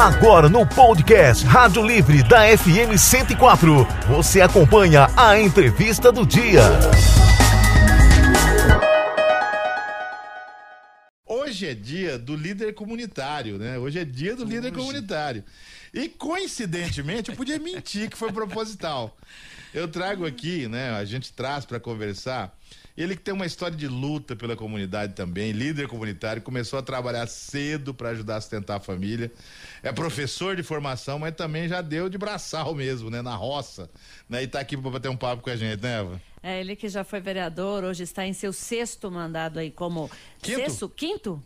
Agora no podcast Rádio Livre da FM 104, você acompanha a entrevista do dia. Hoje é dia do líder comunitário, né? Hoje é dia do líder comunitário. E coincidentemente, eu podia mentir que foi proposital. Eu trago aqui, né? A gente traz para conversar. Ele que tem uma história de luta pela comunidade também, líder comunitário, começou a trabalhar cedo para ajudar a sustentar a família. É professor de formação, mas também já deu de braçal mesmo, né? Na roça, né? E tá aqui para bater um papo com a gente, né, Eva? É, ele que já foi vereador, hoje está em seu sexto mandato aí como... Quinto? Quinto,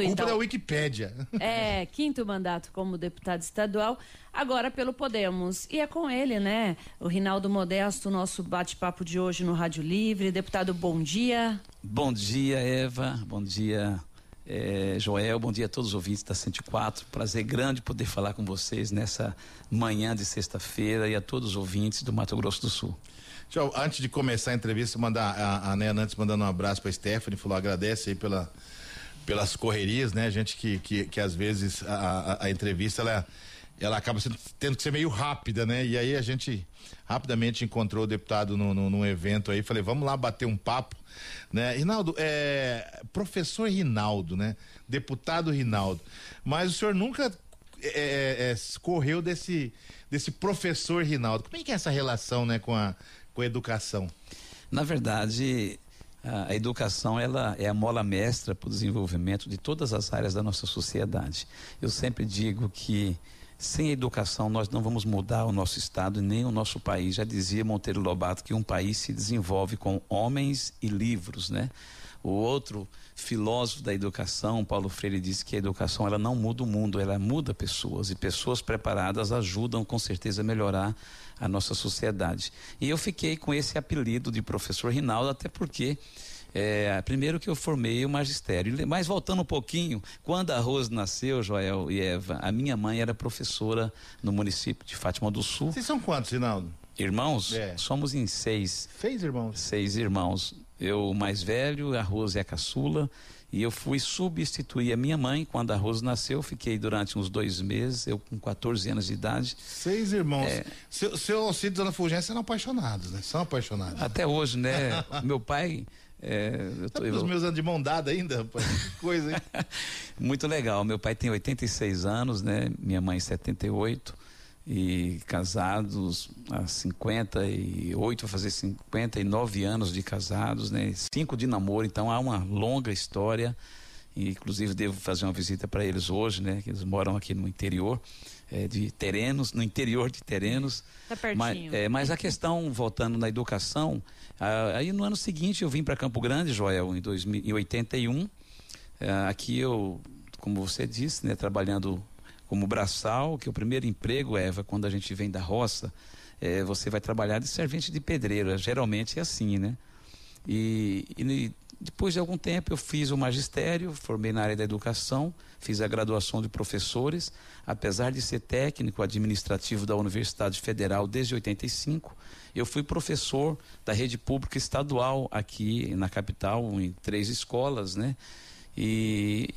então. Culpa da Wikipédia. É, quinto mandato como deputado estadual, agora pelo Podemos. E é com ele, né, o Reinaldo Modesto, nosso bate-papo de hoje no Rádio Livre. Deputado, bom dia. Bom dia, Eva. Bom dia, Joel. Bom dia a todos os ouvintes da 104. Prazer grande poder falar com vocês nessa manhã de sexta-feira e a todos os ouvintes do Mato Grosso do Sul. Deixa eu, antes de começar a entrevista, mandar a Nena antes mandando um abraço para a Stephanie, falou, agradece aí pelas correrias, né? Gente que às vezes a entrevista ela acaba tendo que ser meio rápida, né? E aí a gente rapidamente encontrou o deputado num evento aí, falei, vamos lá bater um papo, né? Reinaldo, professor Reinaldo, né? Deputado Reinaldo, mas o senhor nunca correu desse professor Reinaldo. Como é que é essa relação, né, com a educação? Na verdade, a educação ela é a mola mestra para o desenvolvimento de todas as áreas da nossa sociedade. Eu sempre digo que sem a educação nós não vamos mudar o nosso estado nem o nosso país. Já dizia Monteiro Lobato que um país se desenvolve com homens e livros, né? O outro filósofo da educação, Paulo Freire, disse que a educação ela não muda o mundo, ela muda pessoas, e pessoas preparadas ajudam com certeza a melhorar a nossa sociedade. E eu fiquei com esse apelido de professor Reinaldo, até porque primeiro que eu formei o magistério. Mas voltando um pouquinho, quando a Rose nasceu, Joel e Eva, a minha mãe era professora no município de Fátima do Sul. Vocês são quantos, Reinaldo? Irmãos? Somos em seis. Seis irmãos? Seis irmãos. Eu, o mais velho, a Rose é a caçula, e eu fui substituir a minha mãe quando a Rose nasceu. Fiquei durante uns 2 meses, eu com 14 anos de idade. Seis irmãos. Seu Alcides e Dona Fulgência eram apaixonados, né? São apaixonados. Até hoje, né? Meu pai... Os meus anos de mão dada ainda, rapaz. Que coisa, hein? Muito legal. Meu pai tem 86 anos, né? Minha mãe 78. E casados há 58, vai fazer 59 anos de casados, né? 5 de namoro, então há uma longa história. E, inclusive, devo fazer uma visita para eles hoje, né? Que eles moram aqui no interior de Terenos. Tá pertinho. Mas a questão, voltando na educação, aí no ano seguinte eu vim para Campo Grande, Joel, em 81. Aqui eu, como você disse, né? Trabalhando como braçal, que o primeiro emprego, Eva, quando a gente vem da roça, você vai trabalhar de servente de pedreiro, geralmente é assim, né? E depois de algum tempo eu fiz o magistério, formei na área da educação, fiz a graduação de professores, apesar de ser técnico administrativo da Universidade Federal desde 85, eu fui professor da rede pública estadual aqui na capital, em 3 escolas, né? E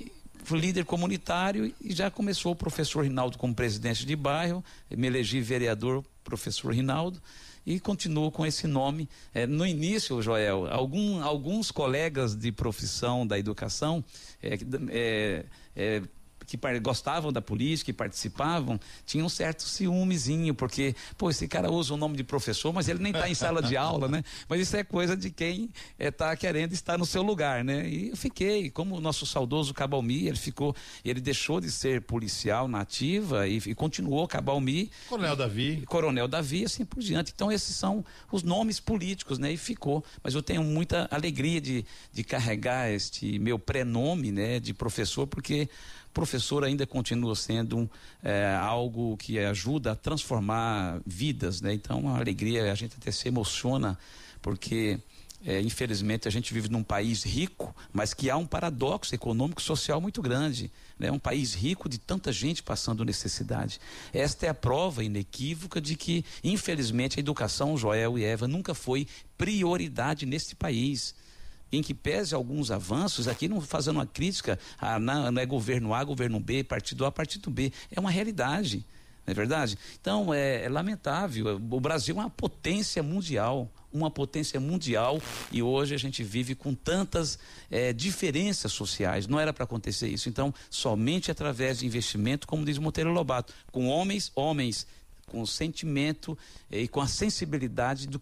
líder comunitário, e já começou o professor Reinaldo como presidente de bairro, me elegi vereador professor Reinaldo, e continuo com esse nome. No início, Joel, alguns colegas de profissão da educação que gostavam da política, que participavam, tinham um certo ciúmezinho, porque, esse cara usa o nome de professor, mas ele nem está em sala de aula, né? Mas isso é coisa de quem está querendo estar no seu lugar, né? E eu fiquei, como o nosso saudoso Cabalmi, ele deixou de ser policial na ativa e continuou Cabalmi. Coronel Davi, assim por diante. Então, esses são os nomes políticos, né? E ficou. Mas eu tenho muita alegria de carregar este meu prenome, né? De professor, porque professor ainda continua sendo algo que ajuda a transformar vidas, né? Então, uma alegria, a gente até se emociona, porque, infelizmente, a gente vive num país rico, mas que há um paradoxo econômico e social muito grande, né? Um país rico de tanta gente passando necessidade. Esta é a prova inequívoca de que, infelizmente, a educação, Joel e Eva, nunca foi prioridade neste país. em que pese alguns avanços, aqui não fazendo uma crítica, não é governo A, governo B, partido A, partido B, é uma realidade, não é verdade? Então é lamentável, o Brasil é uma potência mundial e hoje a gente vive com tantas diferenças sociais, não era para acontecer isso. Então somente através de investimento, como diz Monteiro Lobato, com homens com o sentimento e com a sensibilidade do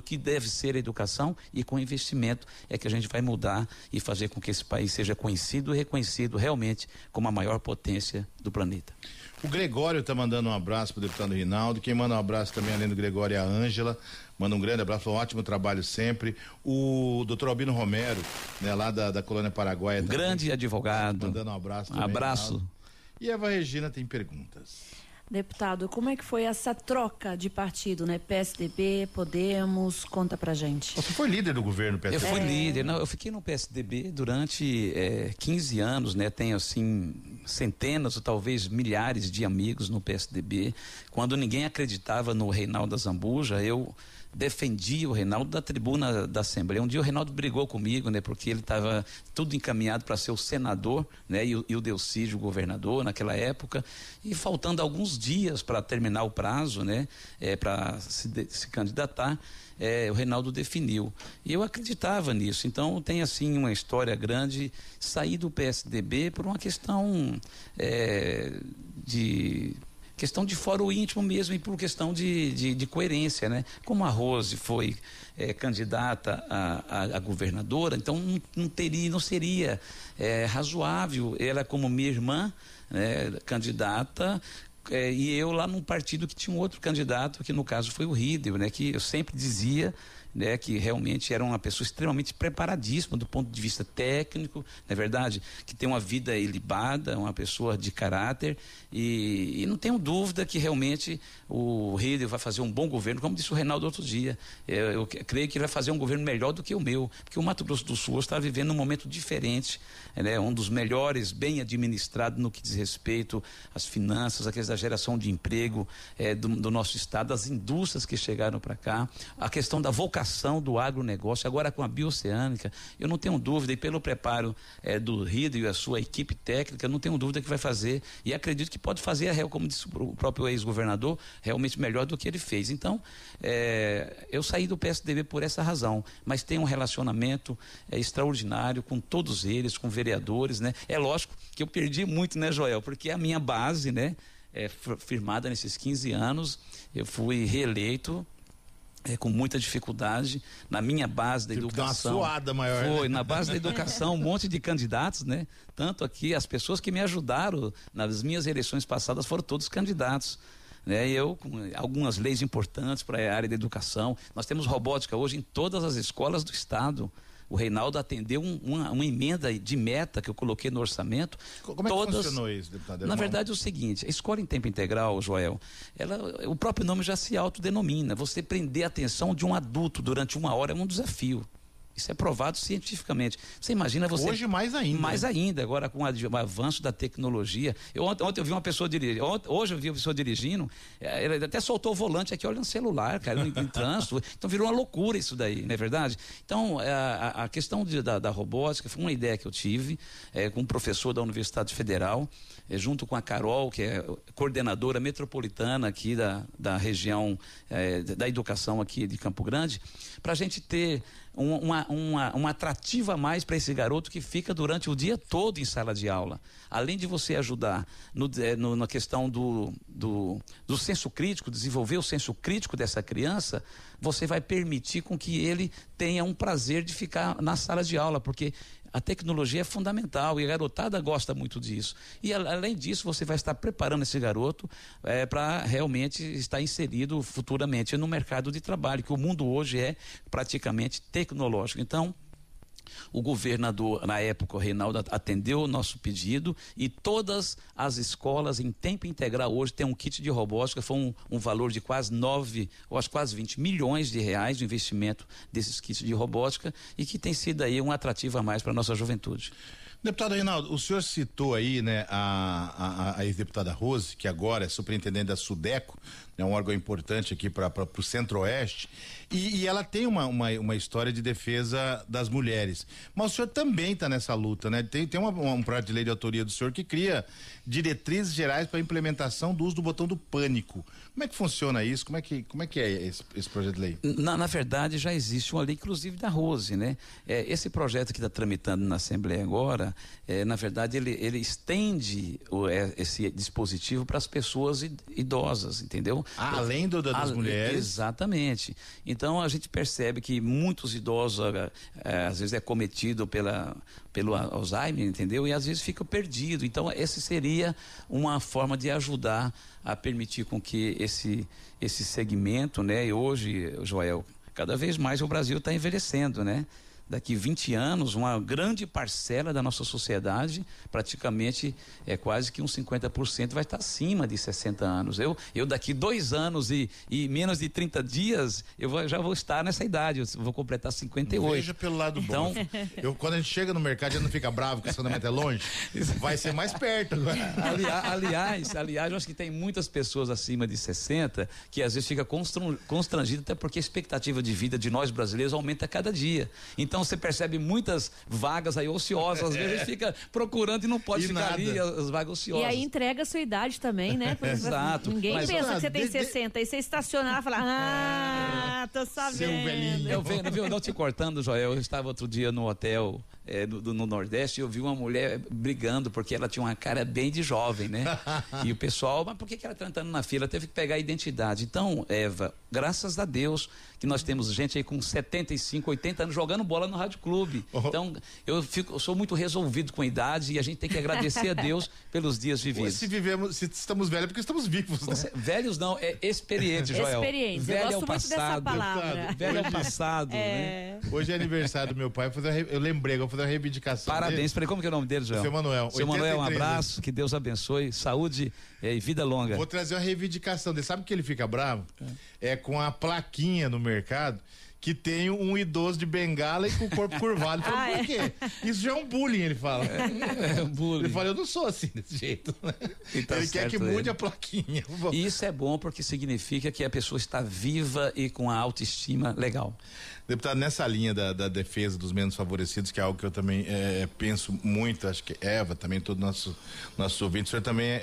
que deve ser a educação, e com investimento é que a gente vai mudar e fazer com que esse país seja conhecido e reconhecido realmente como a maior potência do planeta. O Gregório está mandando um abraço pro deputado Reinaldo. Quem manda um abraço também, além do Gregório, é a Ângela. Manda um grande abraço, um ótimo trabalho sempre. O Dr. Albino Romero, né, lá da Colônia Paraguaia. Também, grande advogado. Mandando um abraço também. Abraço. E Eva Regina tem perguntas. Deputado, como é que foi essa troca de partido, né? PSDB, Podemos, conta pra gente. Você foi líder do governo PSDB? Eu fui líder, não, eu fiquei no PSDB durante 15 anos, né? Tenho assim centenas ou talvez milhares de amigos no PSDB. Quando ninguém acreditava no Reinaldo Azambuja, eu defendia o Reinaldo da tribuna da Assembleia. Um dia o Reinaldo brigou comigo, né? Porque ele estava tudo encaminhado para ser o senador, né? E o Delcídio, o governador naquela época, e faltando alguns dias para terminar o prazo, né? Para se candidatar, o Reinaldo definiu. E eu acreditava nisso. Então tem assim uma história grande. Saí do PSDB por uma questão de foro íntimo mesmo, e por questão de coerência, né? Como a Rose foi candidata a governadora, então não seria razoável ela, como minha irmã, né, candidata, e eu lá num partido que tinha um outro candidato, que no caso foi o Riedel, né? Que eu sempre dizia, né, que realmente era uma pessoa extremamente preparadíssima do ponto de vista técnico, não é verdade? Que tem uma vida ilibada, uma pessoa de caráter, e não tenho dúvida que realmente o Rildo vai fazer um bom governo, como disse o Reinaldo outro dia. Eu creio que ele vai fazer um governo melhor do que o meu, porque o Mato Grosso do Sul está vivendo um momento diferente, né? Um dos melhores, bem administrado no que diz respeito às finanças, a questão da geração de emprego do nosso estado, as indústrias que chegaram para cá, a questão da vocação do agronegócio, agora com a bioceânica. Eu não tenho dúvida, e pelo preparo do Rido e a sua equipe técnica, não tenho dúvida que vai fazer, e acredito que pode fazer, como disse o próprio ex-governador, realmente melhor do que ele fez. Então eu saí do PSDB por essa razão, mas tenho um relacionamento extraordinário com todos eles, com vereadores, né? É lógico que eu perdi muito, né, Joel, porque a minha base, né, firmada nesses 15 anos, eu fui reeleito com muita dificuldade. Na minha base da educação, uma suada maior, foi, né? Na base da educação, um monte de candidatos, né? Tanto aqui, as pessoas que me ajudaram nas minhas eleições passadas foram todos candidatos, né? Eu, com algumas leis importantes para a área da educação, nós temos robótica hoje em todas as escolas do estado. O Reinaldo atendeu uma emenda de meta que eu coloquei no orçamento. Como é que funcionou isso, deputado? Na verdade é o seguinte, a escola em tempo integral, Joel, o próprio nome já se autodenomina. Você prender a atenção de um adulto durante uma hora é um desafio. Isso é provado cientificamente. Você imagina você... Hoje mais ainda. Mais ainda, agora com o avanço da tecnologia. Ontem eu vi uma pessoa dirigindo, hoje eu vi uma pessoa dirigindo, ela até soltou o volante aqui olhando o celular, cara, em trânsito. Então virou uma loucura isso daí, não é verdade? Então a questão da robótica foi uma ideia que eu tive com um professor da Universidade Federal, junto com a Carol, que é coordenadora metropolitana aqui da região da educação aqui de Campo Grande, para a gente ter uma atrativa a mais para esse garoto que fica durante o dia todo em sala de aula. Além de você ajudar na questão do senso crítico, desenvolver o senso crítico dessa criança, você vai permitir com que ele tenha um prazer de ficar na sala de aula, porque a tecnologia é fundamental e a garotada gosta muito disso. E além disso, você vai estar preparando esse garoto para realmente estar inserido futuramente no mercado de trabalho, que o mundo hoje é praticamente tecnológico. Então, o governador, na época, o Reinaldo, atendeu o nosso pedido, e todas as escolas em tempo integral hoje têm um kit de robótica. Foi um valor de quase 20 milhões de reais o investimento desses kits de robótica, e que tem sido aí um atrativo a mais para a nossa juventude. Deputado Reinaldo, o senhor citou aí, né, a ex-deputada Rose, que agora é superintendente da Sudeco, né, um órgão importante aqui para o Centro-Oeste, E ela tem uma história de defesa das mulheres. Mas o senhor também está nessa luta, né? Tem um projeto de lei de autoria do senhor que cria diretrizes gerais para a implementação do uso do botão do pânico. Como é que funciona isso? Como é que é esse projeto de lei? Na verdade, já existe uma lei, inclusive, da Rose, né? Esse projeto que está tramitando na Assembleia agora, na verdade, ele estende esse dispositivo para as pessoas idosas, entendeu? Além das mulheres. Exatamente. Então, a gente percebe que muitos idosos, às vezes, é cometido pelo Alzheimer, entendeu? E às vezes fica perdido. Então, essa seria uma forma de ajudar a permitir com que esse segmento, né? E hoje, Joel, cada vez mais o Brasil está envelhecendo, né? Daqui 20 anos, uma grande parcela da nossa sociedade, praticamente quase que uns 50% vai estar acima de 60 anos. Eu daqui 2 anos e menos de 30 dias, já vou estar nessa idade, eu vou completar 58. Veja pelo lado bom. Então, quando a gente chega no mercado, já não fica bravo que o estacionamento é longe, vai ser mais perto. Aliás, eu acho que tem muitas pessoas acima de 60 que às vezes fica constrangido, até porque a expectativa de vida de nós brasileiros aumenta cada dia. Então, você percebe muitas vagas aí ociosas, às vezes a gente fica procurando e não pode ficar nada. Ali as vagas ociosas. E aí entrega a sua idade também, né? Exato. Ninguém pensa que você tem 60, e você estacionar e falar, tô sabendo. Seu velhinho. Eu não te cortando, Joel, eu estava outro dia no hotel no Nordeste, e eu vi uma mulher brigando, porque ela tinha uma cara bem de jovem, né? E o pessoal, mas por que ela tá entrando na fila? Teve que pegar a identidade. Então, Eva, graças a Deus que nós temos gente aí com 75, 80 anos jogando bola no Rádio Clube. Então, eu sou muito resolvido com a idade, e a gente tem que agradecer a Deus pelos dias vividos. Se estamos velhos, porque estamos vivos, né? Velhos não, é experiente, Joel. Experiente. Velho é o passado. Velho é o passado, né? Hoje é aniversário do meu pai, eu lembrei, eu vou fazer uma reivindicação. Parabéns, dele. Como que é o nome dele, Joel? Seu Manuel. Seu Manuel, um abraço, anos. Que Deus abençoe, saúde e vida longa. Vou trazer uma reivindicação dele. Sabe que ele fica bravo? É com a plaquinha no mercado, que tem um idoso de bengala e com o corpo curvado. Ele fala, por quê? Isso já é um bullying, ele fala. É um bullying. Ele fala, eu não sou assim desse jeito. E tá ele quer que mude a plaquinha. Isso é bom porque significa que a pessoa está viva e com a autoestima legal. Deputado, nessa linha da defesa dos menos favorecidos, que é algo que eu também penso muito, acho que Eva também, todo nosso ouvinte, o senhor também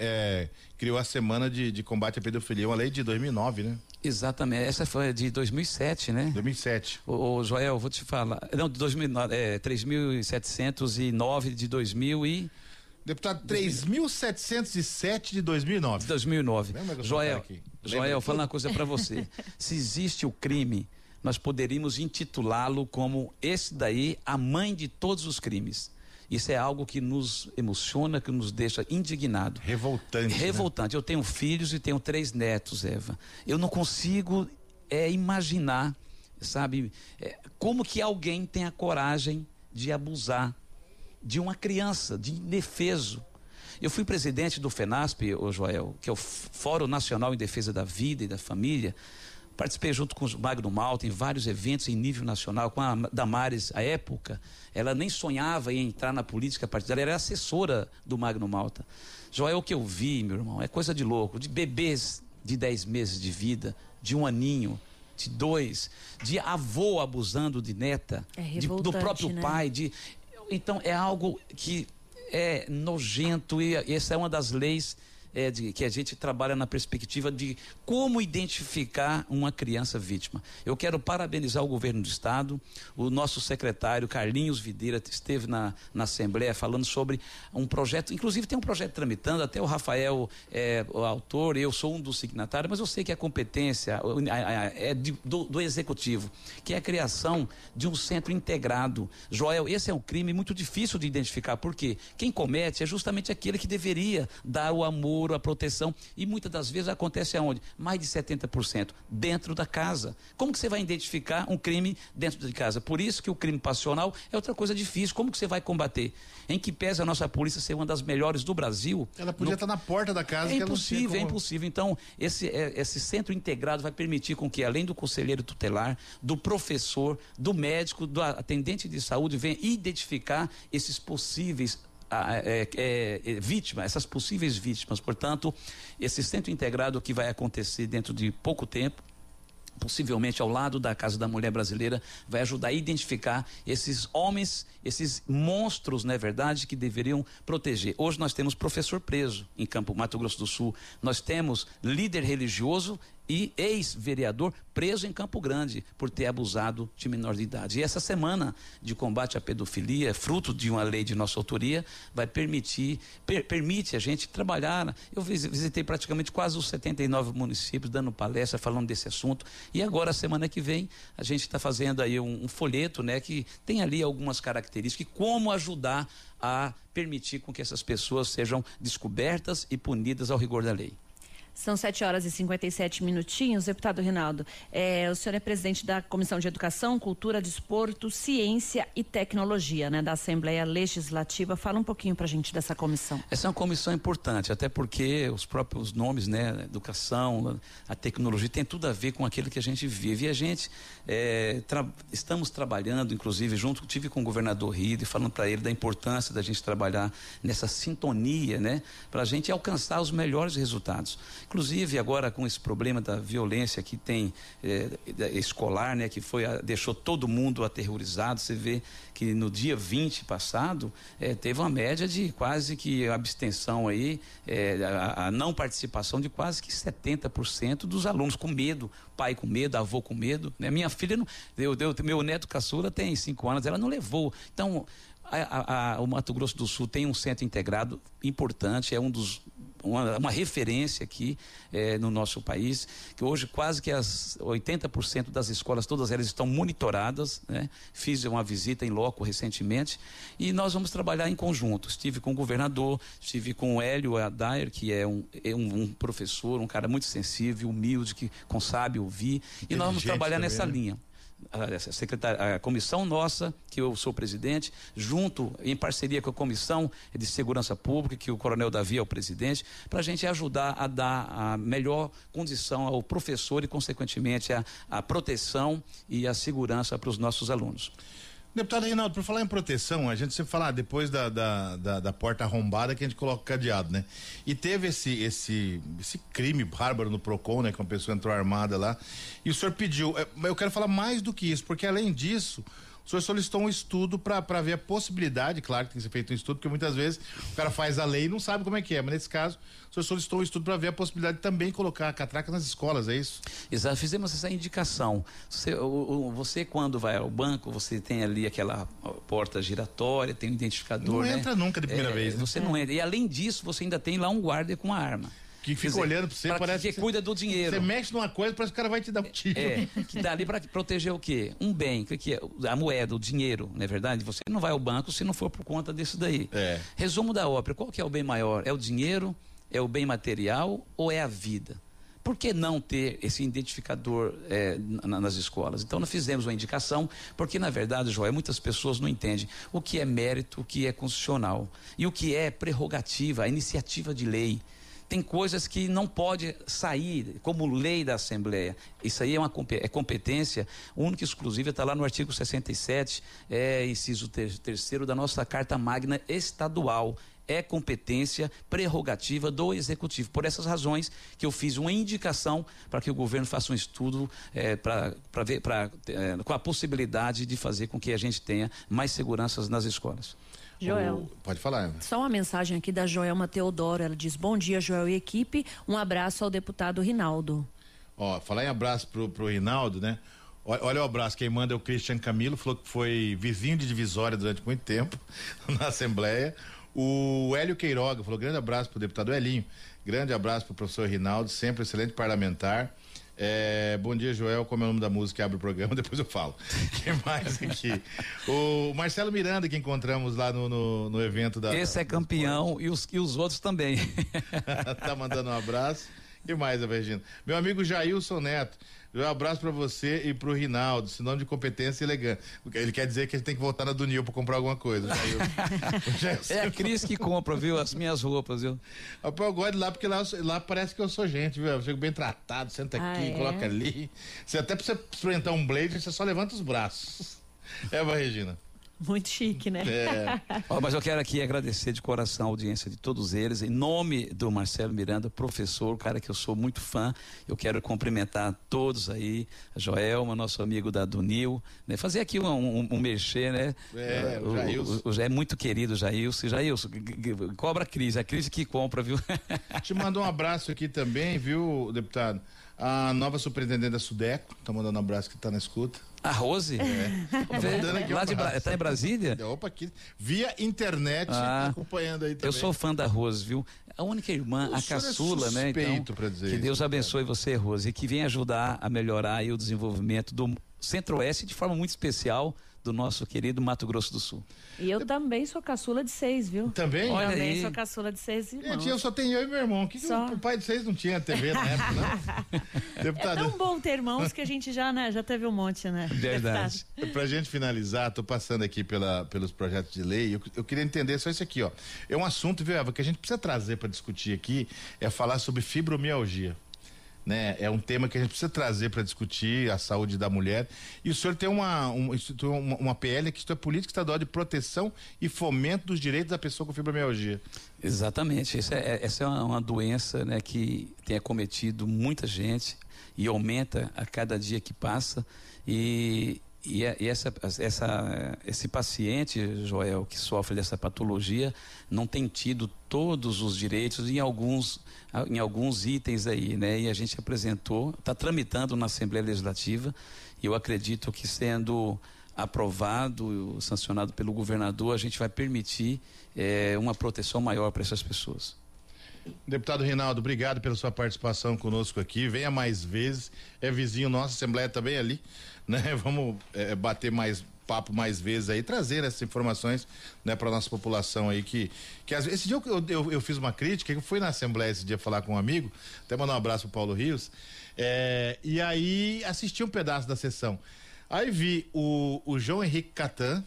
criou a Semana de Combate à Pedofilia, uma lei de 2009, né? Exatamente, essa foi de 2007, né? 2007. Ô Joel, vou te falar, não, de 2009, 3.709 de 2000 e... Deputado, 3.707 de 2009. De 2009. Joel, falando uma coisa pra você, se existe o crime, nós poderíamos intitulá-lo como esse daí, a mãe de todos os crimes. Isso é algo que nos emociona, que nos deixa indignado. Revoltante, né? Eu tenho filhos e tenho 3 netos, Eva. Eu não consigo imaginar, sabe, como que alguém tem a coragem de abusar de uma criança, de indefeso. Eu fui presidente do FENASP, Joel, que é o Fórum Nacional em Defesa da Vida e da Família. Participei junto com o Magno Malta em vários eventos em nível nacional, com a Damares, à época, ela nem sonhava em entrar na política partidária, ela era assessora do Magno Malta. Joel, o que eu vi, meu irmão, é coisa de louco, de bebês de 10 meses de vida, de 1 aninho, de 2, de avô abusando de neta, do próprio, né? Pai, então é algo que é nojento, e essa é uma das leis que a gente trabalha na perspectiva de como identificar uma criança vítima. Eu quero parabenizar o governo do estado, o nosso secretário Carlinhos Videira esteve na Assembleia falando sobre um projeto, inclusive tem um projeto tramitando, até o Rafael é o autor, eu sou um dos signatários, mas eu sei que a competência é do executivo, que é a criação de um centro integrado. Joel, esse é um crime muito difícil de identificar, porque quem comete é justamente aquele que deveria dar o amor, a proteção, e muitas das vezes acontece aonde? Mais de 70% dentro da casa. Como que você vai identificar um crime dentro de casa? Por isso que o crime passional é outra coisa difícil. Como que você vai combater? Em que pese a nossa polícia ser uma das melhores do Brasil, ela podia estar na porta da casa. É impossível, é impossível. Então, esse centro integrado vai permitir com que, além do conselheiro tutelar, do professor, do médico, do atendente de saúde, venha identificar esses possíveis vítimas, essas possíveis vítimas. Portanto, esse centro integrado que vai acontecer dentro de pouco tempo, possivelmente ao lado da Casa da Mulher Brasileira, vai ajudar a identificar esses homens, esses monstros, não é verdade, que deveriam proteger. Hoje nós temos professor preso em Mato Grosso do Sul, nós temos líder religioso e ex-vereador preso em Campo Grande por ter abusado de menor de idade. E essa semana de combate à pedofilia, fruto de uma lei de nossa autoria, vai permite a gente trabalhar. Eu visitei praticamente quase os 79 municípios, dando palestra, falando desse assunto. E agora, semana que vem, a gente está fazendo aí um folheto, né, que tem ali algumas características, como ajudar a permitir com que essas pessoas sejam descobertas e punidas ao rigor da lei. São 7h57. Deputado Reinaldo, o senhor é presidente da Comissão de Educação, Cultura, Desporto, Ciência e Tecnologia, né, da Assembleia Legislativa. Fala um pouquinho pra gente dessa comissão. Essa é uma comissão importante, até porque os próprios nomes, né, educação, a tecnologia, tem tudo a ver com aquilo que a gente vive. E a gente estamos trabalhando, inclusive, tive com o governador Rildo, falando para ele da importância da gente trabalhar nessa sintonia, né, pra gente alcançar os melhores resultados. Inclusive agora com esse problema da violência que tem escolar, né, que deixou todo mundo aterrorizado. Você vê que no dia 20 passado teve uma média de quase que abstenção aí, a não participação de quase que 70% dos alunos, com medo, pai com medo, avô com medo, né? Minha filha, meu neto caçula tem 5 anos, ela não levou. Então o Mato Grosso do Sul tem um centro integrado importante, é uma referência aqui no nosso país, que hoje quase que 80% das escolas, todas elas estão monitoradas, né? Fiz uma visita em loco recentemente e nós vamos trabalhar em conjunto. Estive com o governador, estive com o Hélio Adair, que é um professor, um cara muito sensível, humilde, que sabe ouvir, e nós vamos trabalhar nessa linha. A comissão nossa, que eu sou presidente, junto, em parceria com a Comissão de Segurança Pública, que o Coronel Davi é o presidente, para a gente ajudar a dar a melhor condição ao professor e, consequentemente, a proteção e a segurança para os nossos alunos. Deputado Reinaldo, para falar em proteção, a gente sempre fala depois da porta arrombada que a gente coloca o cadeado, né? E teve esse crime bárbaro no Procon, né? Que uma pessoa entrou armada lá e o senhor pediu, eu quero falar mais do que isso, porque além disso, o senhor solicitou um estudo para ver a possibilidade, claro que tem que ser feito um estudo, porque muitas vezes o cara faz a lei e não sabe como é que é, mas nesse caso, o senhor solicitou um estudo para ver a possibilidade de também colocar a catraca nas escolas, é isso? Exato, fizemos essa indicação. Você quando vai ao banco, você tem ali aquela porta giratória, tem um identificador, né? Não entra nunca de primeira vez. Né? Você não entra, e além disso, você ainda tem lá um guarda com a arma. Que fica olhando para você, parece que cuida do dinheiro. Você mexe numa coisa, parece que o cara vai te dar um tiro. Que dá ali para proteger o quê? Um bem, que é a moeda, o dinheiro, não é verdade? Você não vai ao banco se não for por conta disso daí. Resumo da ópera, qual que é o bem maior? É o dinheiro, é o bem material ou é a vida? Por que não ter esse identificador nas escolas? Então, nós fizemos uma indicação, porque, na verdade, Joel, muitas pessoas não entendem o que é mérito, o que é constitucional e o que é prerrogativa, a iniciativa de lei. Tem coisas que não pode sair como lei da Assembleia. Isso aí é uma competência única e exclusiva, está lá no artigo 67, inciso 3º da nossa Carta Magna Estadual. É competência prerrogativa do Executivo. Por essas razões que eu fiz uma indicação para que o governo faça um estudo com a possibilidade de fazer com que a gente tenha mais seguranças nas escolas. Joel. Pode falar, Eva. Só uma mensagem aqui da Joelma Teodoro, ela diz: bom dia, Joel e equipe, um abraço ao deputado Reinaldo. Ó, falar em abraço pro Reinaldo, né? Olha o abraço, quem manda é o Christian Camilo, falou que foi vizinho de divisória durante muito tempo na Assembleia. O Hélio Queiroga falou: grande abraço pro deputado Helinho, grande abraço pro professor Reinaldo, sempre excelente parlamentar. Bom dia, Joel, como é o nome da música que abre o programa, depois eu falo. Quem mais aqui? O Marcelo Miranda, que encontramos lá no evento da... Esse é campeão e os outros também. Tá mandando um abraço. Que mais, Eva Regina? Meu amigo Jailson Neto, um abraço pra você e pro Reinaldo, sinônimo de competência e elegância. Ele quer dizer que ele tem que voltar na Dunil pra comprar alguma coisa. É a Cris que compra, viu? As minhas roupas, viu? Eu gosto de lá, porque lá parece que eu sou gente, viu? Eu chego bem tratado, senta aqui, coloca ali. Até pra você experimentar um blazer, você só levanta os braços. Eva Regina. Muito chique, né? É. Ó, mas eu quero aqui agradecer de coração a audiência de todos eles, em nome do Marcelo Miranda, professor, o cara que eu sou muito fã. Eu quero cumprimentar todos aí, a Joelma, nosso amigo da Dunil, né? Fazer aqui um merchê, né? É, o Jailson. É muito querido o Jailson. Jailson, cobra a crise que compra, viu? Te mandou um abraço aqui também, viu, deputado? A nova superintendente da Sudeco, tá mandando um abraço, que tá na escuta. A Rose? É. Lá de tá em Brasília? Opa, aqui. Via internet, acompanhando aí também. Eu sou fã da Rose, viu? A única irmã, a caçula, né? Então, pra dizer que Deus abençoe você, Rose, e que venha ajudar a melhorar aí o desenvolvimento do Centro-Oeste, de forma muito especial, do nosso querido Mato Grosso do Sul. E eu também sou caçula de 6, viu? Também? Olha, também aí. Sou caçula de 6 irmãos. Gente, eu só tenho eu e meu irmão. O pai de 6 não tinha TV na época, não? Deputado... É tão bom ter irmãos que a gente já, né, já teve um monte, né? Verdade. Pra gente finalizar, tô passando aqui pelos projetos de lei, eu queria entender só isso aqui, ó. É um assunto, viu, Eva, que a gente precisa trazer pra discutir aqui, é falar sobre fibromialgia. Né? É um tema que a gente precisa trazer para discutir a saúde da mulher. E o senhor tem uma PL que é política estadual de proteção e fomento dos direitos da pessoa com fibromialgia. Exatamente. Essa é uma doença, né, que tem acometido muita gente e aumenta a cada dia que passa. E esse paciente, Joel, que sofre dessa patologia, não tem tido todos os direitos em alguns itens aí, né? E a gente apresentou, está tramitando na Assembleia Legislativa, e eu acredito que, sendo aprovado, sancionado pelo governador, a gente vai permitir uma proteção maior para essas pessoas. Deputado Reinaldo, obrigado pela sua participação conosco aqui, venha mais vezes, é vizinho nosso, a Assembleia tá bem ali, né? Vamos bater mais papo mais vezes aí, trazer essas informações, né, para nossa população aí que às vezes, esse dia eu fiz uma crítica, eu fui na Assembleia esse dia falar com um amigo, até mandar um abraço pro Paulo Rios, e aí assisti um pedaço da sessão, aí vi o João Henrique Catan,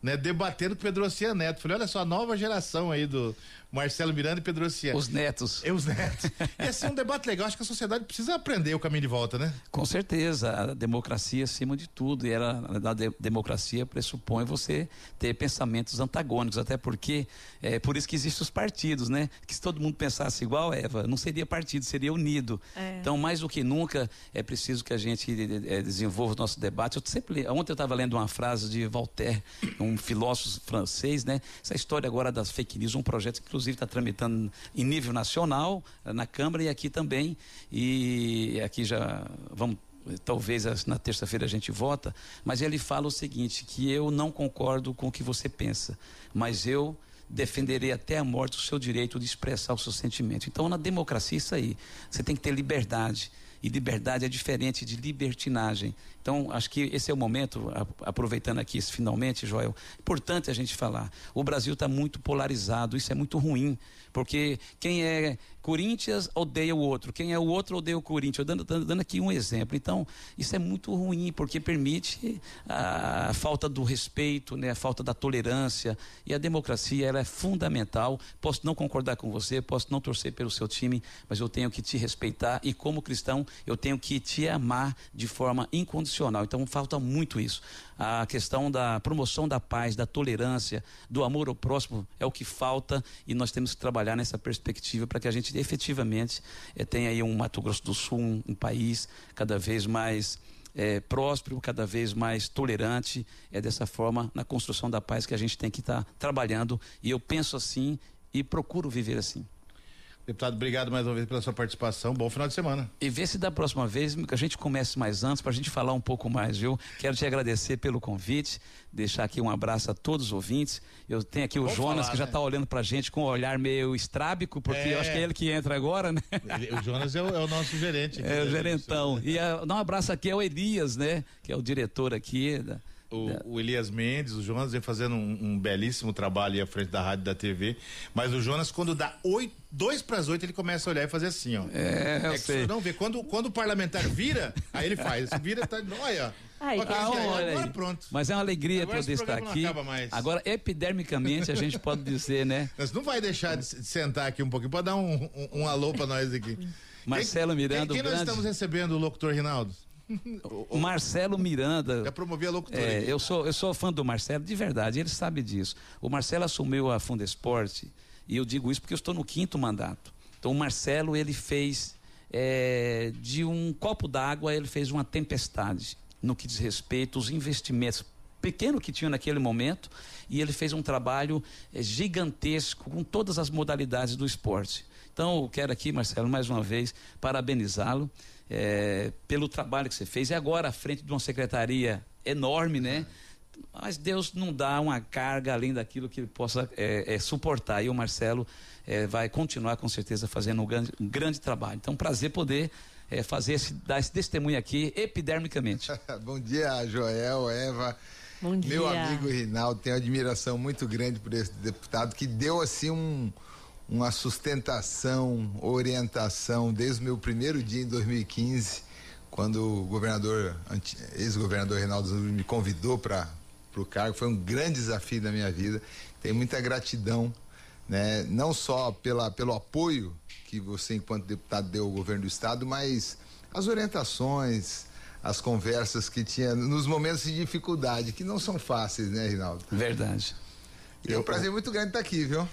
né, debatendo com o Pedro Oceano Neto. Falei, olha só, a nova geração aí do Marcelo Miranda e Pedro Oceano. Os netos. E assim, um debate legal, acho que a sociedade precisa aprender o caminho de volta, né? Com certeza, a democracia acima de tudo, e a democracia pressupõe você ter pensamentos antagônicos, até porque é por isso que existem os partidos, né? Que se todo mundo pensasse igual, Eva, não seria partido, seria unido. É. Então, mais do que nunca, é preciso que a gente desenvolva o nosso debate. Ontem eu estava lendo uma frase de Voltaire, um filósofo francês, né? Essa história agora das fake news, um projeto que inclusive está tramitando em nível nacional, na Câmara e aqui também, e aqui já vamos, talvez na terça-feira a gente vota, mas ele fala o seguinte, que eu não concordo com o que você pensa, mas eu defenderei até a morte o seu direito de expressar o seu sentimento. Então, na democracia, isso aí, você tem que ter liberdade. E liberdade é diferente de libertinagem. Então, acho que esse é o momento, aproveitando aqui finalmente, Joel, importante a gente falar. O Brasil está muito polarizado, isso é muito ruim, porque quem é Corinthians odeia o outro, quem é o outro odeia o Corinthians, dando aqui um exemplo. Então, isso é muito ruim, porque permite a falta do respeito, né, a falta da tolerância, e a democracia, ela é fundamental. Posso não concordar com você, posso não torcer pelo seu time, mas eu tenho que te respeitar, e como cristão, eu tenho que te amar de forma incondicional. Então, falta muito isso. A questão da promoção da paz, da tolerância, do amor ao próximo é o que falta, e nós temos que trabalhar nessa perspectiva para que a gente efetivamente tenha aí um Mato Grosso do Sul, um país cada vez mais próspero, cada vez mais tolerante. É dessa forma, na construção da paz, que a gente tem que estar trabalhando, e eu penso assim e procuro viver assim. Deputado, obrigado mais uma vez pela sua participação. Bom final de semana. E vê se da próxima vez que a gente comece mais antes, para a gente falar um pouco mais, viu? Quero te agradecer pelo convite, deixar aqui um abraço a todos os ouvintes. Eu tenho aqui o Jonas, que já está olhando pra gente com um olhar meio estrábico, porque eu acho que é ele que entra agora, né? O Jonas é o nosso gerente. É o gerentão. E dá um abraço aqui ao Elias, né? Que é o diretor aqui da... O Elias Mendes, o Jonas vem fazendo um belíssimo trabalho aí à frente da rádio e da TV, mas o Jonas, quando dá 2 para as 8, ele começa a olhar e fazer assim, ó. Eu sei. Não vê, quando o parlamentar vira, aí ele faz, vira, tá, olha, ó. Agora pronto. Mas é uma alegria poder estar aqui. Agora, epidermicamente, a gente pode dizer, né? Mas não vai deixar de sentar aqui um pouquinho, pode dar um alô pra nós aqui. Marcelo Miranda, quem nós estamos recebendo, o locutor Reinaldo? O Marcelo Miranda. Já promovia a locutora. Eu sou fã do Marcelo, de verdade, ele sabe disso. O Marcelo assumiu a Fundesporte, e eu digo isso porque eu estou no 5º mandato. Então o Marcelo, ele fez de um copo d'água, ele fez uma tempestade no que diz respeito aos investimentos pequeno que tinha naquele momento, e ele fez um trabalho gigantesco com todas as modalidades do esporte. Então eu quero aqui, Marcelo, mais uma vez parabenizá-lo pelo trabalho que você fez, e agora à frente de uma secretaria enorme, né? Mas Deus não dá uma carga além daquilo que ele possa suportar, e o Marcelo vai continuar com certeza fazendo um grande trabalho. Então prazer poder dar esse testemunho aqui epidermicamente. Bom dia, Joel, Eva. Bom dia. Meu amigo Reinaldo, tenho admiração muito grande por esse deputado que deu assim uma sustentação, orientação, desde o meu primeiro dia em 2015, quando o governador, ex-governador Reinaldo me convidou para o cargo. Foi um grande desafio da minha vida. Tenho muita gratidão, né? Não só pelo apoio que você, enquanto deputado, deu ao governo do estado, mas as orientações, as conversas que tinha nos momentos de dificuldade, que não são fáceis, né, Reinaldo? Verdade. É um prazer muito grande estar aqui, viu?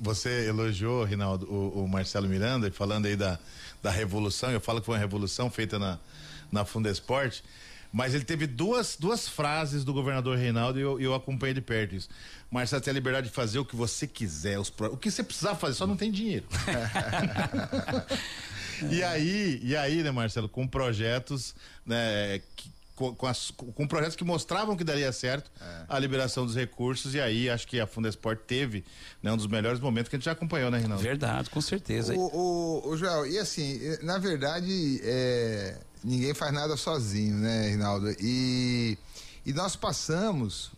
Você elogiou, Reinaldo, o Marcelo Miranda, falando aí da revolução. Eu falo que foi uma revolução feita na Fundesporte, mas ele teve duas frases do governador Reinaldo, e eu acompanhei de perto isso. Marcelo, tem a liberdade de fazer o que você quiser, o que você precisar fazer, só não tem dinheiro. E aí, né, Marcelo, com projetos, né, com projetos que mostravam que daria certo a liberação dos recursos, e aí acho que a Fundesporte teve, né, um dos melhores momentos que a gente já acompanhou, né, Reinaldo? Verdade, com certeza. O Joel, e assim, na verdade, ninguém faz nada sozinho, né, Reinaldo? E nós passamos,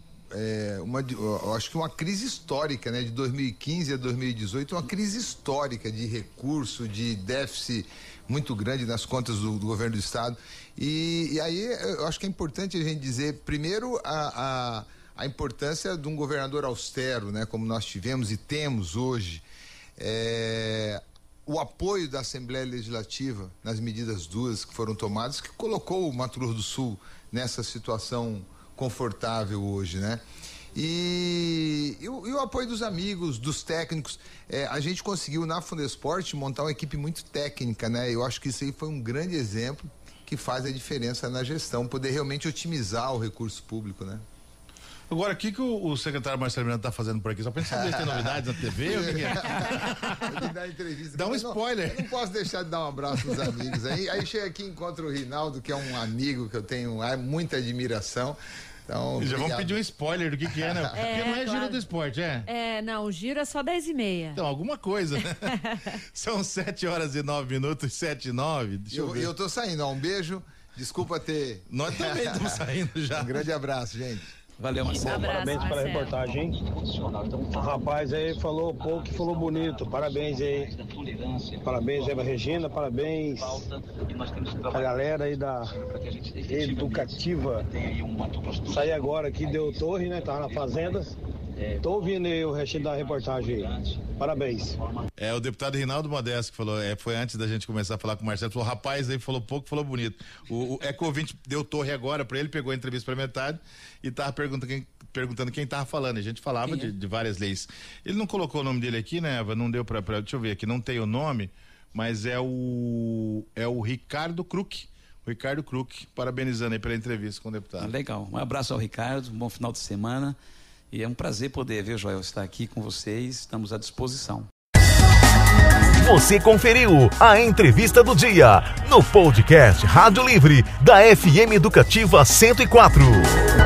acho que uma crise histórica, né, de 2015 a 2018, uma crise histórica de recurso, de déficit muito grande nas contas do governo do estado. E aí eu acho que é importante a gente dizer, primeiro, a importância de um governador austero, né, como nós tivemos e temos hoje, o apoio da Assembleia Legislativa nas medidas duras que foram tomadas, que colocou o Mato Grosso do Sul nessa situação confortável hoje, né? E o apoio dos amigos, dos técnicos. A gente conseguiu na Fundesporte montar uma equipe muito técnica, né? Eu acho que isso aí foi um grande exemplo que faz a diferença na gestão, poder realmente otimizar o recurso público, né? Agora, o que o secretário Marcelo Miranda está fazendo por aqui? Só para a gente saber se tem novidades na TV? Ou o que é? Eu tenho que dar entrevista. Dá um spoiler. Eu não posso deixar de dar um abraço aos amigos. Aí chego aqui e encontro o Reinaldo, que é um amigo que eu tenho muita admiração. Então, já vamos pedir um spoiler do que é, né? Porque não é claro. Giro do esporte, é? Não, o giro é só 10:30. Então, alguma coisa, né? São 7:09, 7:09. Deixa eu ver. Eu tô saindo, um beijo. Desculpa ter... Nós também estamos saindo já. Um grande abraço, gente. Valeu, Marcelo. Um abraço, parabéns pela reportagem. O rapaz aí falou pouco e falou bonito. Parabéns aí. Parabéns, Eva Regina. Parabéns a galera aí da Educativa. Saí agora aqui, deu torre, né? Tava na fazenda. Tô ouvindo aí o recheio da reportagem. Parabéns. O deputado Reinaldo Modesto que falou, foi antes da gente começar a falar com o Marcelo, falou, rapaz, aí falou pouco, falou bonito. O ouvinte deu torre agora pra ele, pegou a entrevista pra metade e tava perguntando quem tava falando. A gente falava de várias leis. Ele não colocou o nome dele aqui, né, Eva? Não deu pra deixa eu ver aqui, não tem o nome, mas é o Ricardo Kruk. Ricardo Kruk, parabenizando aí pela entrevista com o deputado. Legal, um abraço ao Ricardo, um bom final de semana. E é um prazer poder, viu, Joel, estar aqui com vocês, estamos à disposição. Você conferiu a entrevista do dia no podcast Rádio Livre da FM Educativa 104.